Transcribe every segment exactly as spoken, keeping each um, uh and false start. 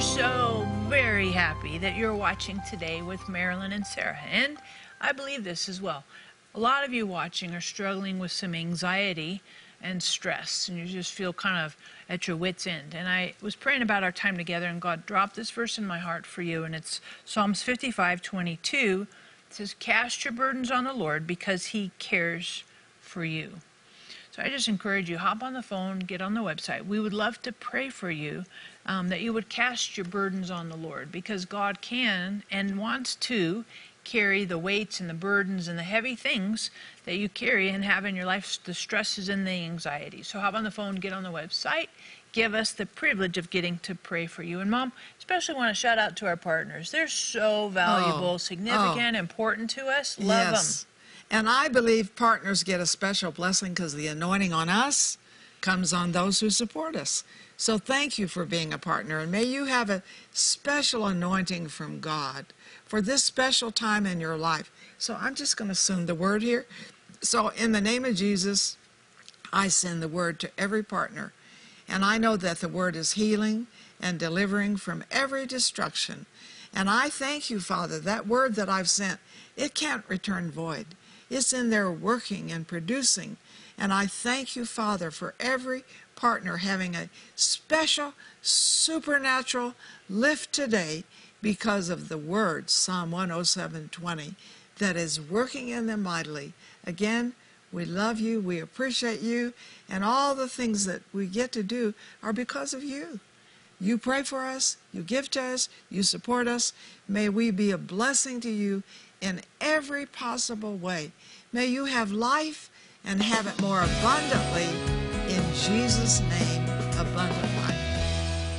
are so very happy that you're watching today with Marilyn and Sarah, and I believe this as well. A lot of you watching are struggling with some anxiety and stress, and you just feel kind of at your wit's end. And I was praying about our time together, and God dropped this verse in my heart for you, and it's Psalms fifty-five twenty-two. It says, "Cast your burdens on the Lord because He cares for you." So I just encourage you, hop on the phone, get on the website. We would love to pray for you, um, that you would cast your burdens on the Lord, because God can and wants to carry the weights and the burdens and the heavy things that you carry and have in your life, the stresses and the anxiety. So hop on the phone, get on the website, give us the privilege of getting to pray for you. And Mom, especially want to shout out to our partners. They're so valuable, oh, significant, oh. important to us. Love yes. them. And I believe partners get a special blessing because the anointing on us comes on those who support us. So thank you for being a partner, and may you have a special anointing from God for this special time in your life. So I'm just going to send the word here. So in the name of Jesus, I send the word to every partner, and I know that the word is healing and delivering from every destruction. And I thank you, Father, that word that I've sent, it can't return void. It's in there working and producing. And I thank you, Father, for every partner having a special, supernatural lift today because of the word, Psalm one oh seven twenty, that is working in them mightily. Again, we love you, we appreciate you, and all the things that we get to do are because of you. You pray for us, you give to us, you support us. May we be a blessing to you in every possible way. May you have life and have it more abundantly. In Jesus' name, abundant life.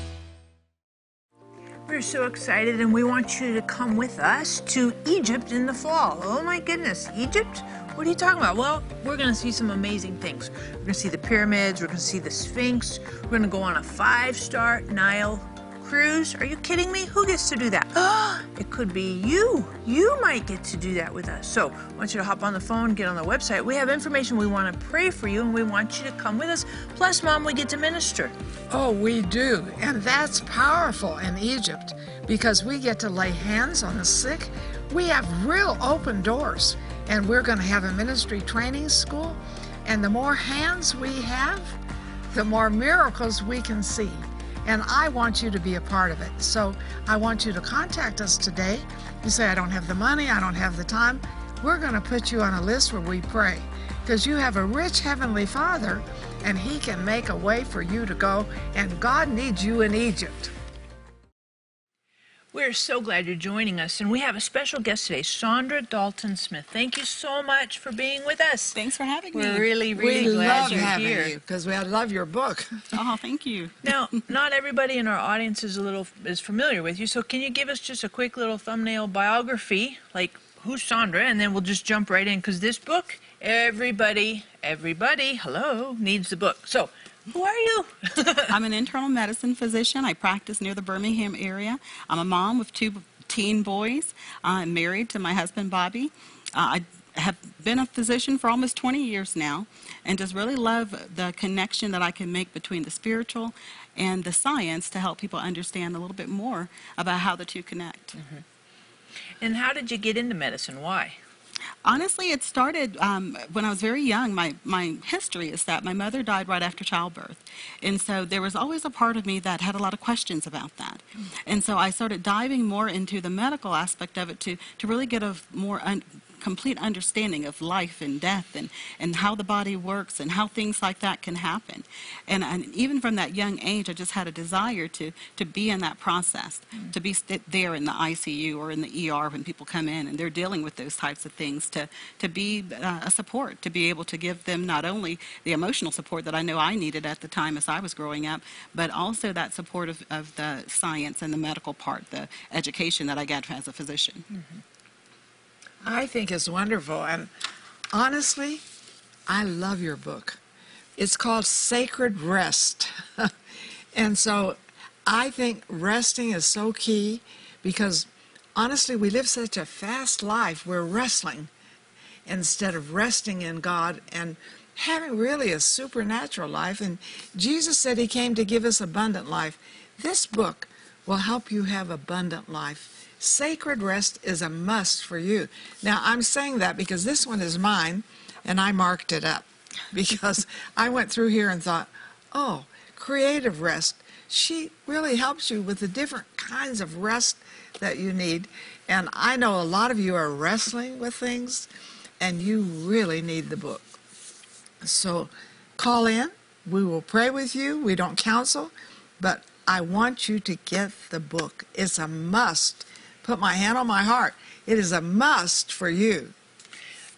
We're so excited, and we want you to come with us to Egypt in the fall. Oh my goodness, Egypt? What are you talking about? Well, we're going to see some amazing things. We're going to see the pyramids, we're going to see the Sphinx, we're going to go on a five-star Nile cruise. Are you kidding me? Who gets to do that? It could be you. You might get to do that with us. So I want you to hop on the phone, get on the website. We have information. We want to pray for you, and we want you to come with us. Plus, Mom, we get to minister. Oh, we do. And that's powerful in Egypt, because we get to lay hands on the sick. We have real open doors, and we're going to have a ministry training school. And the more hands we have, the more miracles we can see. And I want you to be a part of it. So I want you to contact us today. You say, I don't have the money, I don't have the time. We're going to put you on a list where we pray, because you have a rich Heavenly Father, and He can make a way for you to go, and God needs you in Egypt. We're so glad you're joining us, and we have a special guest today, Saundra Dalton-Smith. Thank you so much for being with us. Thanks for having We're me. We're really, really we glad you're here. You, because we love your book. Oh, thank you. Now, not everybody in our audience is a little is familiar with you, so can you give us just a quick little thumbnail biography, like who's Saundra, and then we'll just jump right in, because this book, everybody, everybody, hello, needs the book. So, who are you? I'm an internal medicine physician. I practice near the Birmingham area. I'm a mom with two teen boys. I'm married to my husband, Bobby. Uh, I have been a physician for almost twenty years now, and just really love the connection that I can make between the spiritual and the science to help people understand a little bit more about how the two connect. Mm-hmm. And how did you get into medicine? Why? Honestly, it started um, when I was very young. My, my history is that my mother died right after childbirth. And so there was always a part of me that had a lot of questions about that. And so I started diving more into the medical aspect of it to, to really get a more un complete understanding of life and death, and, and how the body works and how things like that can happen. And, and even from that young age, I just had a desire to, to be in that process, mm-hmm. to be st there in the I C U or in the E R when people come in and they're dealing with those types of things, to, to be uh, a support, to be able to give them not only the emotional support that I know I needed at the time as I was growing up, but also that support of, of the science and the medical part, the education that I got as a physician. Mm-hmm. I think it's wonderful, and honestly, I love your book. It's called Sacred Rest, and so I think resting is so key, because honestly, we live such a fast life. We're wrestling instead of resting in God and having really a supernatural life, and Jesus said He came to give us abundant life. This book will help you have abundant life. Sacred rest is a must for you. Now, I'm saying that because this one is mine, and I marked it up because I went through here and thought, oh, creative rest. She really helps you with the different kinds of rest that you need. And I know a lot of you are wrestling with things, and you really need the book. So call in. We will pray with you. We don't counsel, but I want you to get the book. It's a must. Put my hand on my heart. It is a must for you.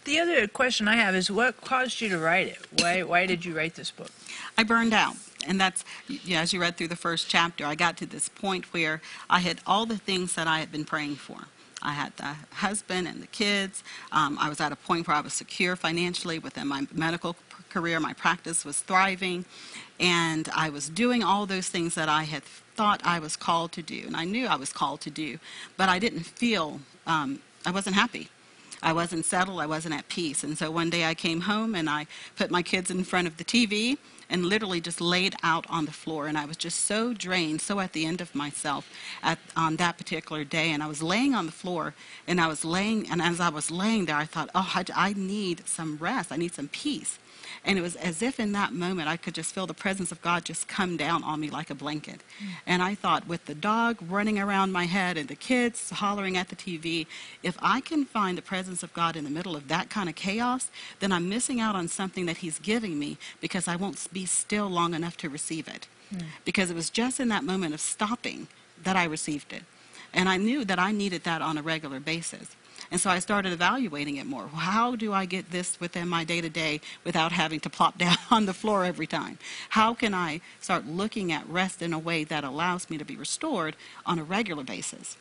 The other question I have is, what caused you to write it? Why, why did you write this book? I burned out. And that's, you know, as you read through the first chapter, I got to this point where I had all the things that I had been praying for. I had the husband and the kids. Um, I was at a point where I was secure financially within my medical career. My practice was thriving. And I was doing all those things that I had thought I was called to do. And I knew I was called to do. But I didn't feel, um, I wasn't happy. I wasn't settled. I wasn't at peace. And so one day I came home and I put my kids in front of the T V and literally just laid out on the floor. And I was just so drained, so at the end of myself at, on that particular day. And I was laying on the floor, and I was laying, and as I was laying there, I thought, oh, I, I need some rest. I need some peace. And it was as if in that moment, I could just feel the presence of God just come down on me like a blanket. Mm. And I thought, with the dog running around my head and the kids hollering at the T V, if I can find the presence of God in the middle of that kind of chaos, then I'm missing out on something that He's giving me, because I won't be still long enough to receive it. Mm. Because it was just in that moment of stopping that I received it. And I knew that I needed that on a regular basis. And so I started evaluating it more. How do I get this within my day-to-day without having to plop down on the floor every time? How can I start looking at rest in a way that allows me to be restored on a regular basis?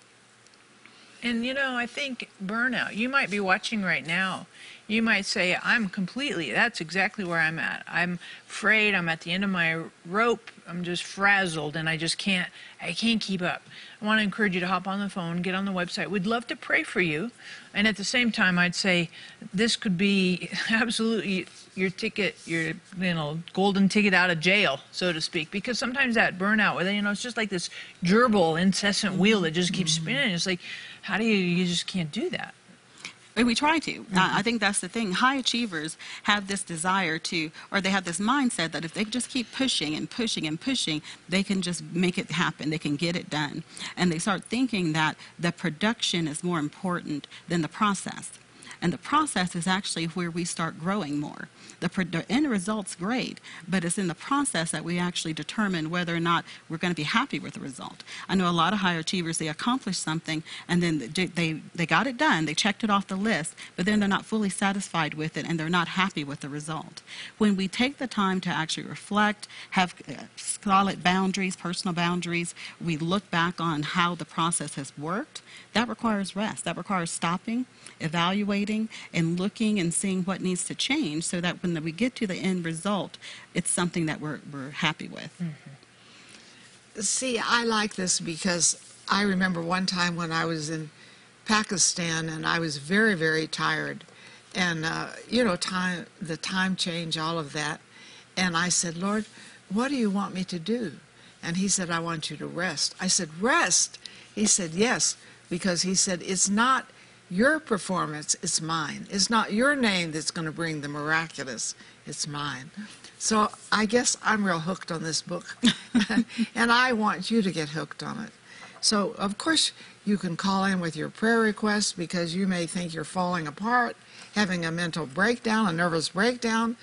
And, you know, I think burnout, you might be watching right now. You might say, I'm completely, that's exactly where I'm at. I'm afraid, I'm at the end of my rope, I'm just frazzled, and I just can't, I can't keep up. I want to encourage you to hop on the phone, get on the website. We'd love to pray for you. And at the same time, I'd say this could be absolutely your ticket, your, you know, golden ticket out of jail, so to speak. Because sometimes that burnout, you know, it's just like this gerbil, incessant wheel that just keeps spinning. It's like, how do you, you just can't do that. And we try to. Mm-hmm. I, I think that's the thing. High achievers have this desire to, or they have this mindset that if they just keep pushing and pushing and pushing, they can just make it happen. They can get it done. And they start thinking that the production is more important than the process. And the process is actually where we start growing more. The, the end result's great, but it's in the process that we actually determine whether or not we're going to be happy with the result. I know a lot of high achievers, they accomplish something, and then they, they, they got it done, they checked it off the list, but then they're not fully satisfied with it, and they're not happy with the result. When we take the time to actually reflect, have solid boundaries, personal boundaries, we look back on how the process has worked, that requires rest. That requires stopping, evaluating, and looking and seeing what needs to change so that when we get to the end result, it's something that we're, we're happy with. Mm-hmm. See, I like this because I remember one time when I was in Pakistan and I was very, very tired. And, uh, you know, time, the time change, all of that. And I said, Lord, what do you want me to do? And He said, I want you to rest. I said, rest? He said, yes, because He said, it's not your performance, it's mine. It's not your name that's going to bring the miraculous, it's mine. So I guess I'm real hooked on this book, and I want you to get hooked on it. So, of course, you can call in with your prayer requests because you may think you're falling apart, having a mental breakdown, a nervous breakdown,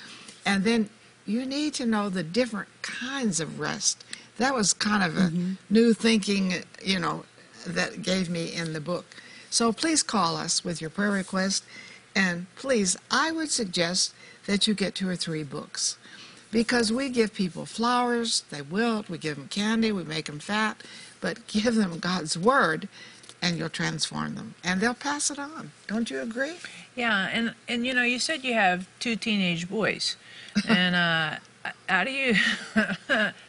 and then you need to know the different kinds of rest. That was kind of a mm-hmm. new thinking, you know, that gave me in the book. So please call us with your prayer request, and please, I would suggest that you get two or three books, because we give people flowers, they wilt, we give them candy, we make them fat, but give them God's Word, and you'll transform them, and they'll pass it on. Don't you agree? Yeah, and, and you know, you said you have two teenage boys, and uh, how do you,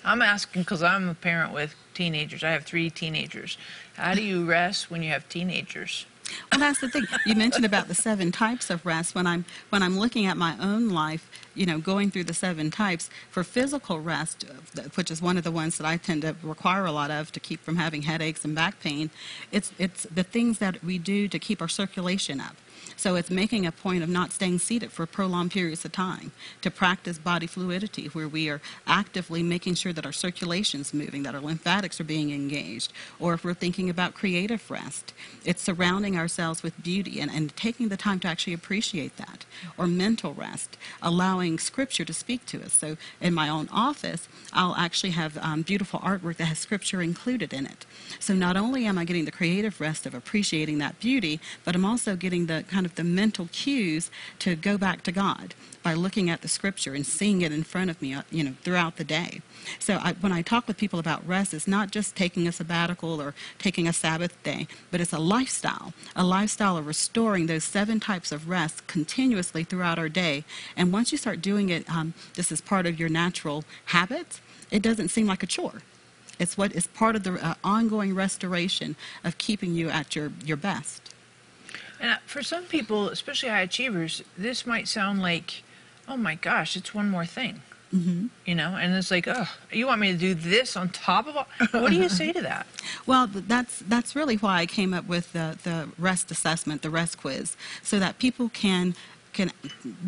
I'm asking because I'm a parent with teenagers. I have three teenagers. How do you rest when you have teenagers? Well, that's the thing. You mentioned about the seven types of rest. When I'm, when I'm looking at my own life, you know, going through the seven types, for physical rest, which is one of the ones that I tend to require a lot of to keep from having headaches and back pain, it's, it's the things that we do to keep our circulation up. So it's making a point of not staying seated for prolonged periods of time, to practice body fluidity, where we are actively making sure that our circulation's moving, that our lymphatics are being engaged. Or if we're thinking about creative rest, it's surrounding ourselves with beauty and, and taking the time to actually appreciate that. Or mental rest, allowing scripture to speak to us. So in my own office, I'll actually have um, beautiful artwork that has scripture included in it. So not only am I getting the creative rest of appreciating that beauty, but I'm also getting the kind of the mental cues to go back to God by looking at the scripture and seeing it in front of me, you know, throughout the day. So I, when I talk with people about rest, it's not just taking a sabbatical or taking a Sabbath day, but it's a lifestyle, a lifestyle of restoring those seven types of rest continuously throughout our day. And once you start doing it, um, this is part of your natural habits, it doesn't seem like a chore. It's what is part of the uh, ongoing restoration of keeping you at your, your best. And for some people, especially high achievers, this might sound like, oh my gosh, it's one more thing, mm-hmm. you know, and it's like, oh, you want me to do this on top of all? What do you say to that? Well, that's, that's really why I came up with the, the REST assessment, the REST quiz, so that people can can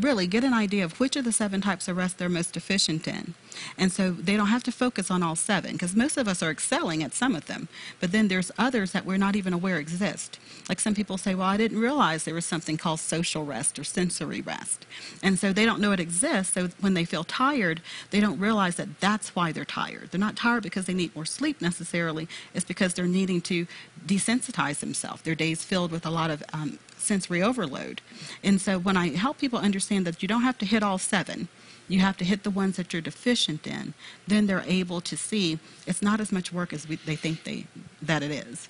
really get an idea of which of the seven types of rest they're most deficient in. And so they don't have to focus on all seven, because most of us are excelling at some of them, but then there's others that we're not even aware exist. Like some people say, well, I didn't realize there was something called social rest or sensory rest. And so they don't know it exists, so when they feel tired, they don't realize that that's why they're tired. They're not tired because they need more sleep necessarily, it's because they're needing to desensitize themselves. Their day's filled with a lot of um, sensory overload. And so when I help people understand that you don't have to hit all seven, you have to hit the ones that you're deficient in, then they're able to see it's not as much work as we, they think they, that it is.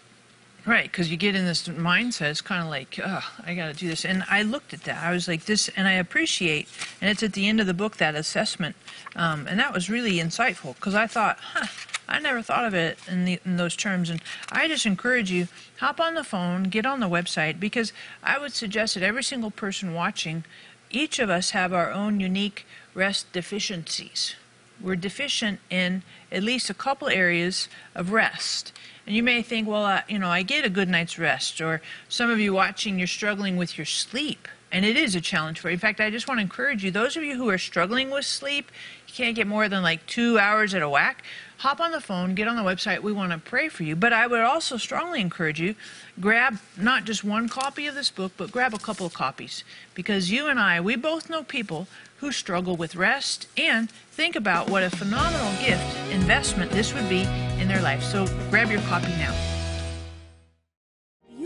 Right, because you get in this mindset, it's kind of like, oh, I got to do this. And I looked at that. I was like, this, and I appreciate, and it's at the end of the book, that assessment. Um, and that was really insightful, because I thought, huh, I never thought of it in, the, in those terms. And I just encourage you, hop on the phone, get on the website, because I would suggest that every single person watching, each of us have our own unique rest deficiencies. We're deficient in at least a couple areas of rest. And you may think, well, uh, you know, I get a good night's rest. Or some of you watching, you're struggling with your sleep. And it is a challenge for you. In fact, I just want to encourage you, those of you who are struggling with sleep, you can't get more than like two hours at a whack, hop on the phone, get on the website. We want to pray for you. But I would also strongly encourage you, grab not just one copy of this book, but grab a couple of copies. Because you and I, we both know people who struggle with rest, and think about what a phenomenal gift, investment this would be in their life. So grab your copy now.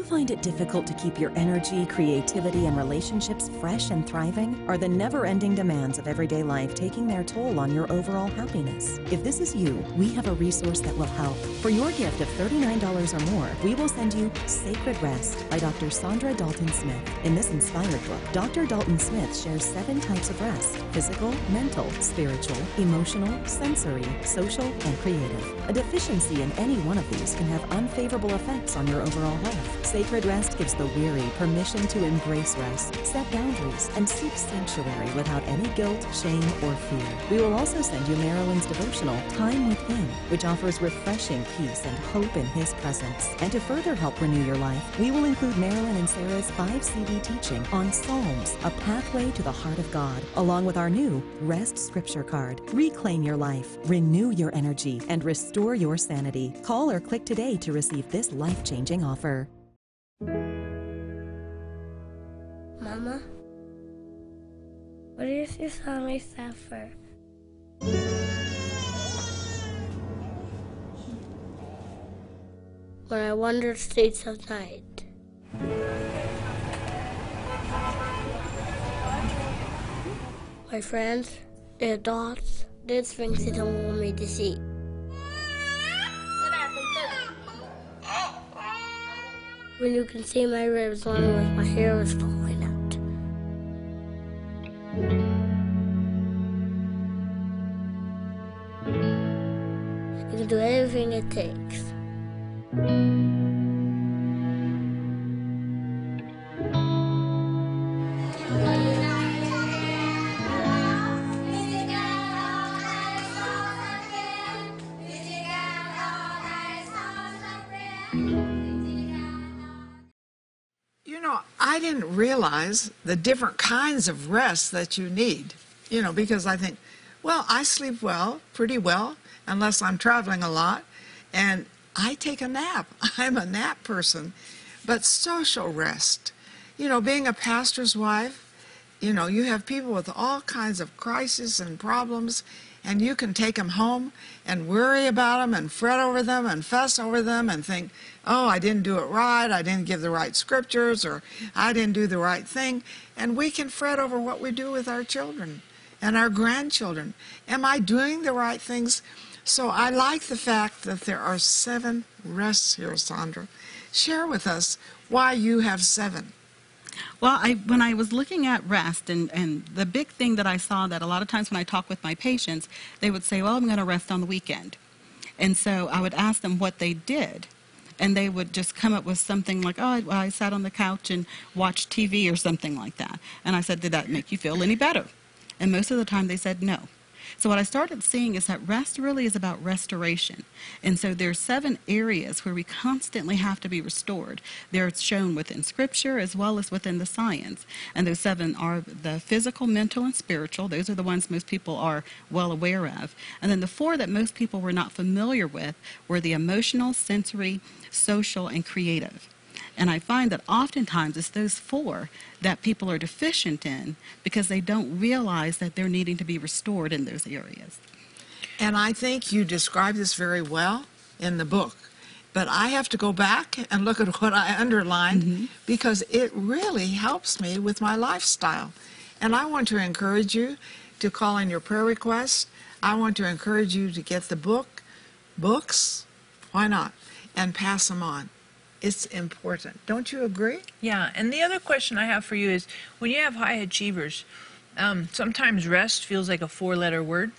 Find it difficult to keep your energy, creativity, and relationships fresh and thriving? Are the never-ending demands of everyday life taking their toll on your overall happiness? If this is you, we have a resource that will help. For your gift of thirty-nine dollars or more, we will send you Sacred Rest by Doctor Saundra Dalton-Smith. In this inspired book, Doctor Dalton-Smith shares seven types of rest: physical, mental, spiritual, emotional, sensory, social, and creative. A deficiency in any one of these can have unfavorable effects on your overall health. Sacred Rest gives the weary permission to embrace rest, set boundaries, and seek sanctuary without any guilt, shame, or fear. We will also send you Marilyn's devotional, Time with Him, which offers refreshing peace and hope in His presence. And to further help renew your life, we will include Marilyn and Sarah's five C D teaching on Psalms, A Pathway to the Heart of God, along with our new Rest Scripture Card. Reclaim your life, renew your energy, and restore your sanity. Call or click today to receive this life-changing offer. Mama, what if you saw me suffer? When I wandered states of night, my friends, the adults, did things they don't want me to see. When you can see my ribs running with my hair is falling out. You can do everything it takes. You know, I didn't realize the different kinds of rest that you need, you know, because I think, well, I sleep well, pretty well, unless I'm traveling a lot, and I take a nap. I'm a nap person. But social rest, you know, being a pastor's wife, you know, you have people with all kinds of crises and problems, and you can take them home and worry about them and fret over them and fuss over them and think, oh, I didn't do it right, I didn't give the right scriptures, or I didn't do the right thing. And we can fret over what we do with our children and our grandchildren. Am I doing the right things? So I like the fact that there are seven rests here, Saundra. Share with us why you have seven. Well, I, when I was looking at rest, and, and the big thing that I saw that a lot of times when I talk with my patients, they would say, well, I'm going to rest on the weekend. And so I would ask them what they did. And they would just come up with something like, oh, I, I sat on the couch and watched T V or something like that. And I said, did that make you feel any better? And most of the time they said no. So what I started seeing is that rest really is about restoration. And so there are seven areas where we constantly have to be restored. They're shown within Scripture as well as within the science. And those seven are the physical, mental, and spiritual. Those are the ones most people are well aware of. And then the four that most people were not familiar with were the emotional, sensory, social, and creative. And I find that oftentimes it's those four that people are deficient in because they don't realize that they're needing to be restored in those areas. And I think you describe this very well in the book. But I have to go back and look at what I underlined mm-hmm. because it really helps me with my lifestyle. And I want to encourage you to call in your prayer requests. I want to encourage you to get the book, books, why not, and pass them on. It's important. Don't you agree? Yeah. And the other question I have for you is, when you have high achievers, um, sometimes rest feels like a four-letter word.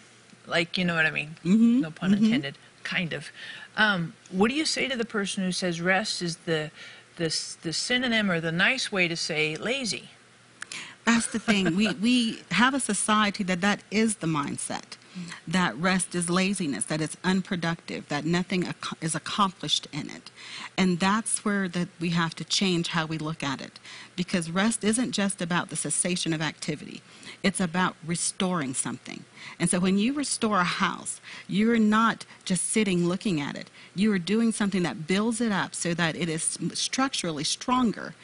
Like, you know what I mean? Mm-hmm. No pun mm-hmm. intended. Kind of. Um, what do you say to the person who says rest is the, the, the synonym or the nice way to say lazy? That's the thing. we, we have a society that that is the mindset. That rest is laziness, that it's unproductive, that nothing ac- is accomplished in it. And that's where that we have to change how we look at it. Because rest isn't just about the cessation of activity. It's about restoring something. And so when you restore a house, you're not just sitting looking at it. You are doing something that builds it up so that it is structurally stronger,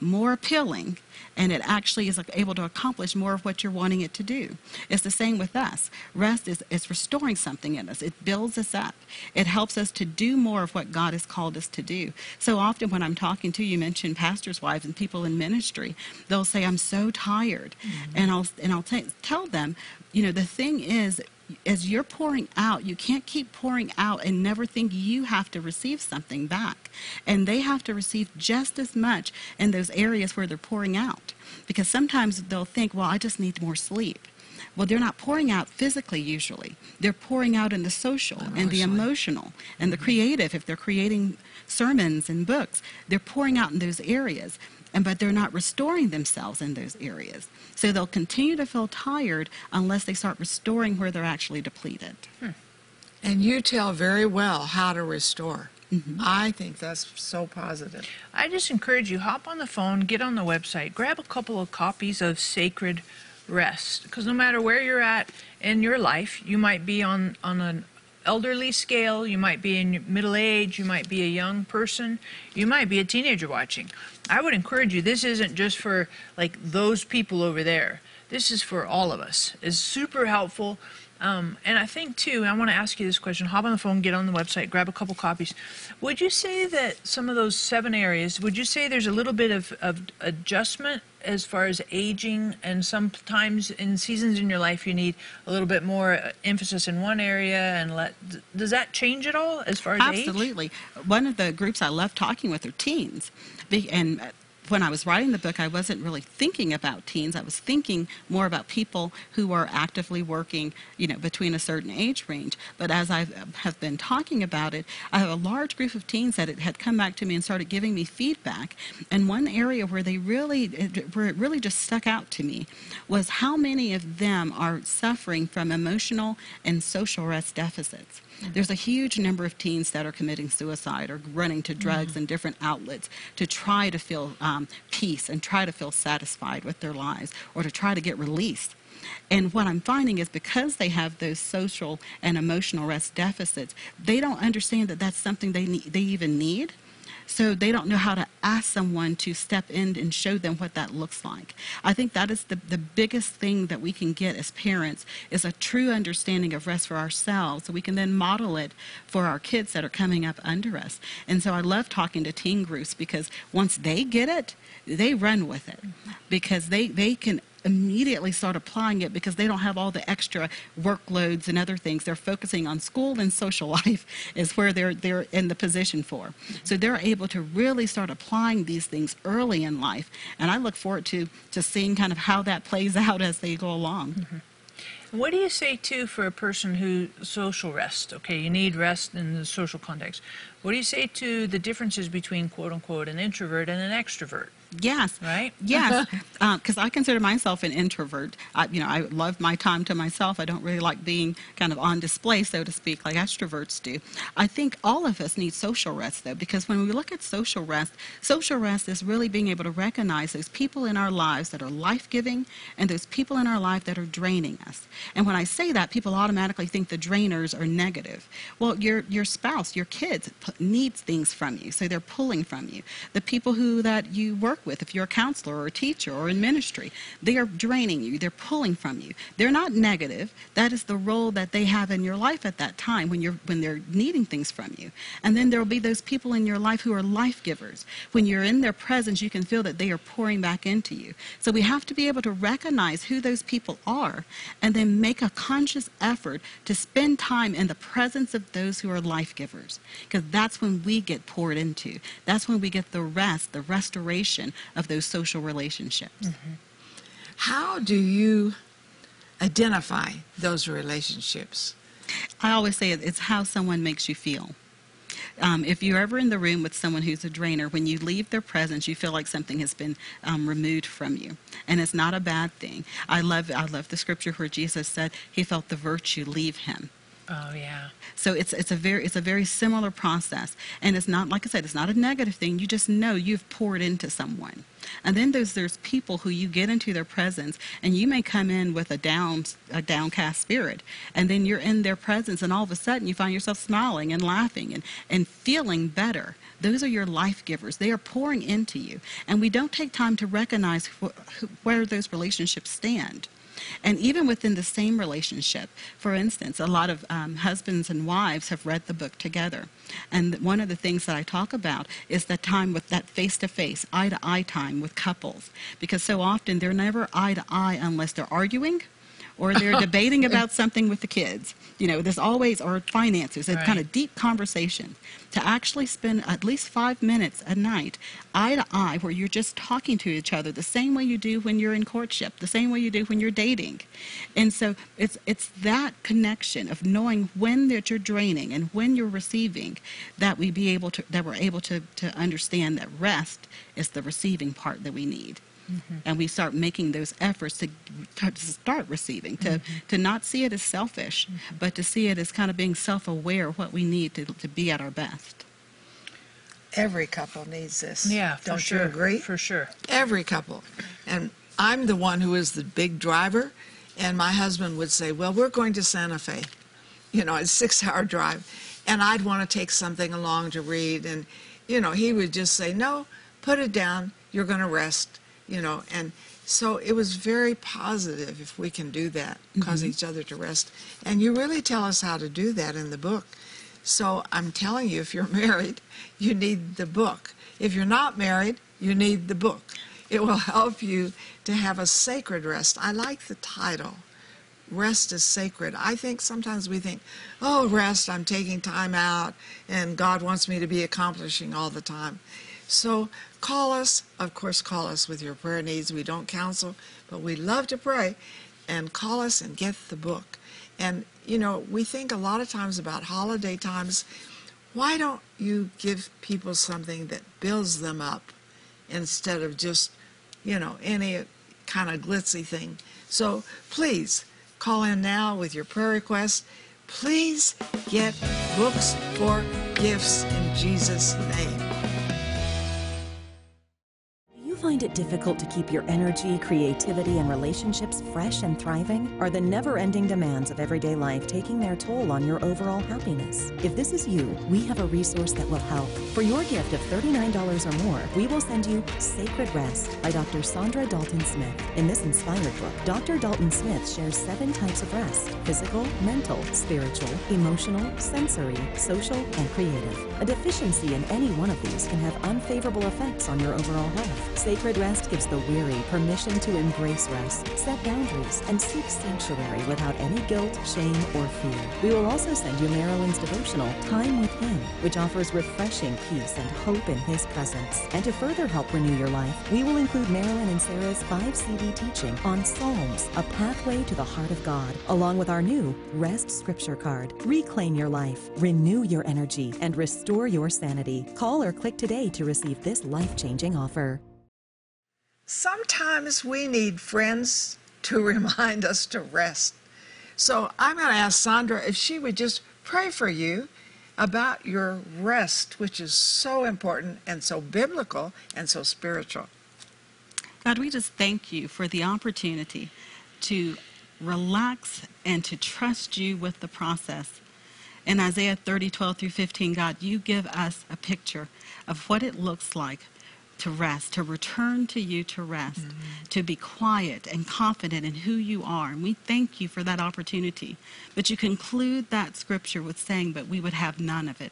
more appealing, and it actually is able to accomplish more of what you're wanting it to do. It's the same with us. Rest is, is restoring something in us. It builds us up. It helps us to do more of what God has called us to do. So often when I'm talking to you, you mentioned pastors' wives and people in ministry, they'll say, I'm so tired. Mm-hmm. And I'll, and I'll t- tell them, you know, the thing is, as you're pouring out, you can't keep pouring out and never think you have to receive something back. And they have to receive just as much in those areas where they're pouring out. Because sometimes they'll think, well, I just need more sleep. Well, they're not pouring out physically usually. They're pouring out in the social and the emotional and the creative. If they're creating sermons and books, they're pouring out in those areas. And but they're not restoring themselves in those areas. So they'll continue to feel tired unless they start restoring where they're actually depleted. Hmm. And you tell very well how to restore. Mm-hmm. I think that's so positive. I just encourage you, hop on the phone, get on the website, grab a couple of copies of Sacred Rest. Because no matter where you're at in your life, you might be on, on an elderly scale, you might be in middle age, you might be a young person, you might be a teenager watching. I would encourage you, this isn't just for like those people over there. This is for all of us. It's super helpful. Um, and I think too, I want to ask you this question. Hop on the phone, get on the website, grab a couple copies. Would you say that some of those seven areas, would you say there's a little bit of, of adjustment as far as aging, and sometimes in seasons in your life you need a little bit more emphasis in one area, and let, does that change at all as far as Absolutely. age? Absolutely. One of the groups I love talking with are teens. And when I was writing the book, I wasn't really thinking about teens. I was thinking more about people who are actively working, you know, between a certain age range. But as I have been talking about it, I have a large group of teens that it had come back to me and started giving me feedback. And one area where they really, where it really just stuck out to me was how many of them are suffering from emotional and social rest deficits. There's a huge number of teens that are committing suicide or running to drugs mm-hmm. and different outlets to try to feel um, peace and try to feel satisfied with their lives or to try to get released. And what I'm finding is because they have those social and emotional rest deficits, they don't understand that that's something they need, they even need. So they don't know how to ask someone to step in and show them what that looks like. I think that is the, the biggest thing that we can get as parents is a true understanding of rest for ourselves, so we can then model it for our kids that are coming up under us. And so I love talking to teen groups, because once they get it, they run with it, because they, they can immediately start applying it, because they don't have all the extra workloads and other things. They're focusing on school, and social life is where they're they're in the position for. So they're able to really start applying these things early in life. And I look forward to, to seeing kind of how that plays out as they go along. Mm-hmm. What do you say, too, for a person who social rest? Okay, you need rest in the social context. What do you say to the differences between, quote-unquote, an introvert and an extrovert? Yes. Right? Yes. Because uh, I consider myself an introvert. I, you know, I love my time to myself. I don't really like being kind of on display, so to speak, like extroverts do. I think all of us need social rest, though, because when we look at social rest, social rest is really being able to recognize those people in our lives that are life-giving and those people in our life that are draining us. And when I say that, people automatically think the drainers are negative. Well, your, your spouse, your kids needs things from you, so they're pulling from you. The people who that you work with, if you're a counselor or a teacher or in ministry, they are draining you, they're pulling from you. They're not negative. That is the role that they have in your life at that time when you're when they're needing things from you. And then there will be those people in your life who are life givers. When you're in their presence, you can feel that they are pouring back into you. So we have to be able to recognize who those people are, and then make a conscious effort to spend time in the presence of those who are life givers, because that's when we get poured into. That's when we get the rest, the restoration of those social relationships. Mm-hmm. How do you identify those relationships? I always say it's how someone makes you feel. Um, if you're ever in the room with someone who's a drainer, when you leave their presence, you feel like something has been um, removed from you. And it's not a bad thing. I love, I love the scripture where Jesus said he felt the virtue leave him. Oh, yeah. So it's it's a very it's a very similar process. And it's not, like I said, it's not a negative thing. You just know you've poured into someone. And then there's there's people who you get into their presence, and you may come in with a down a downcast spirit, and then you're in their presence, and all of a sudden you find yourself smiling and laughing and and feeling better. Those are your life givers. They are pouring into you, and we don't take time to recognize wh- where those relationships stand. And even within the same relationship, for instance, a lot of um, husbands and wives have read the book together. And one of the things that I talk about is the time with that face-to-face, eye-to-eye time with couples. Because so often they're never eye-to-eye unless they're arguing or they're debating about something with the kids. You know, there's always, or finances, a right. kind of deep conversation. To actually spend at least five minutes a night eye to eye, where you're just talking to each other the same way you do when you're in courtship, the same way you do when you're dating. And so it's it's that connection of knowing when that you're draining and when you're receiving, that we be able to that we're able to, to understand that rest is the receiving part that we need. Mm-hmm. And we start making those efforts to, to start receiving, to, mm-hmm. to not see it as selfish, mm-hmm. but to see it as kind of being self-aware of what we need to, to be at our best. Every couple needs this. Yeah, for Don't sure. you agree? For sure. Every couple. And I'm the one who is the big driver, and my husband would say, well, we're going to Santa Fe. You know, it's a six-hour drive, and I'd want to take something along to read. And, you know, he would just say, no, put it down, you're going to rest. You know, and so it was very positive if we can do that, mm-hmm. cause each other to rest. And you really tell us how to do that in the book. So I'm telling you, if you're married, you need the book. If you're not married, you need the book. It will help you to have a sacred rest. I like the title, Rest is Sacred. I think sometimes we think, oh, rest, I'm taking time out, and God wants me to be accomplishing all the time. So call us, of course, call us with your prayer needs. We don't counsel, but we love to pray. And call us and get the book. And, you know, we think a lot of times about holiday times. Why don't you give people something that builds them up instead of just, you know, any kind of glitzy thing? So please call in now with your prayer request. Please get books for gifts in Jesus' name. Find it difficult to keep your energy, creativity, and relationships fresh and thriving? Are the never-ending demands of everyday life taking their toll on your overall happiness? If this is you, we have a resource that will help. For your gift of thirty-nine dollars or more, we will send you Sacred Rest by Doctor Saundra Dalton-Smith. In this inspired book, Doctor Dalton-Smith shares seven types of rest: physical, mental, spiritual, emotional, sensory, social, and creative. A deficiency in any one of these can have unfavorable effects on your overall health. Sacred Rest gives the weary permission to embrace rest, set boundaries, and seek sanctuary without any guilt, shame, or fear. We will also send you Marilyn's devotional, Time with Him, which offers refreshing peace and hope in His presence. And to further help renew your life, we will include Marilyn and Sarah's five C D teaching on Psalms, A Pathway to the Heart of God, along with our new Rest Scripture card. Reclaim your life, renew your energy, and restore your sanity. Call or click today to receive this life-changing offer. Sometimes we need friends to remind us to rest. So I'm going to ask Saundra if she would just pray for you about your rest, which is so important and so biblical and so spiritual. God, we just thank you for the opportunity to relax and to trust you with the process. In Isaiah thirty, twelve through fifteen, God, you give us a picture of what it looks like to rest, to return to you, to rest, mm-hmm. to be quiet and confident in who you are. And we thank you for that opportunity. But you conclude that scripture with saying, but we would have none of it.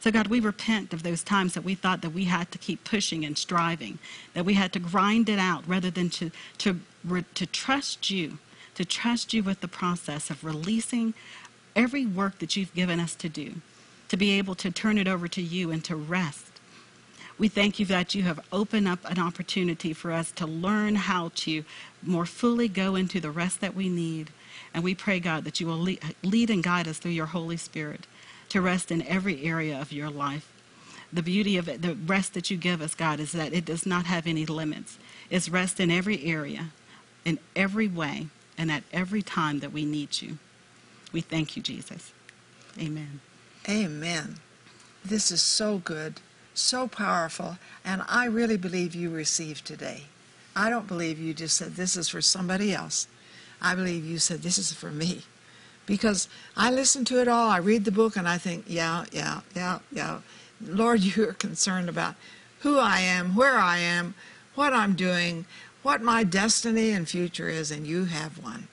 So God, we repent of those times that we thought that we had to keep pushing and striving, that we had to grind it out rather than to, to, to trust you, to trust you with the process of releasing every work that you've given us to do, to be able to turn it over to you and to rest. We thank you that you have opened up an opportunity for us to learn how to more fully go into the rest that we need. And we pray, God, that you will lead and guide us through your Holy Spirit to rest in every area of your life. The beauty of it, the rest that you give us, God, is that it does not have any limits. It's rest in every area, in every way, and at every time that we need you. We thank you, Jesus. Amen. Amen. This is so good. So powerful, and I really believe you received today. I don't believe you just said this is for somebody else. I believe you said this is for me, because I listen to it all. I read the book and I think, yeah, yeah, yeah, yeah. Lord, you are concerned about who I am, where I am, what I'm doing, what my destiny and future is, and you have one.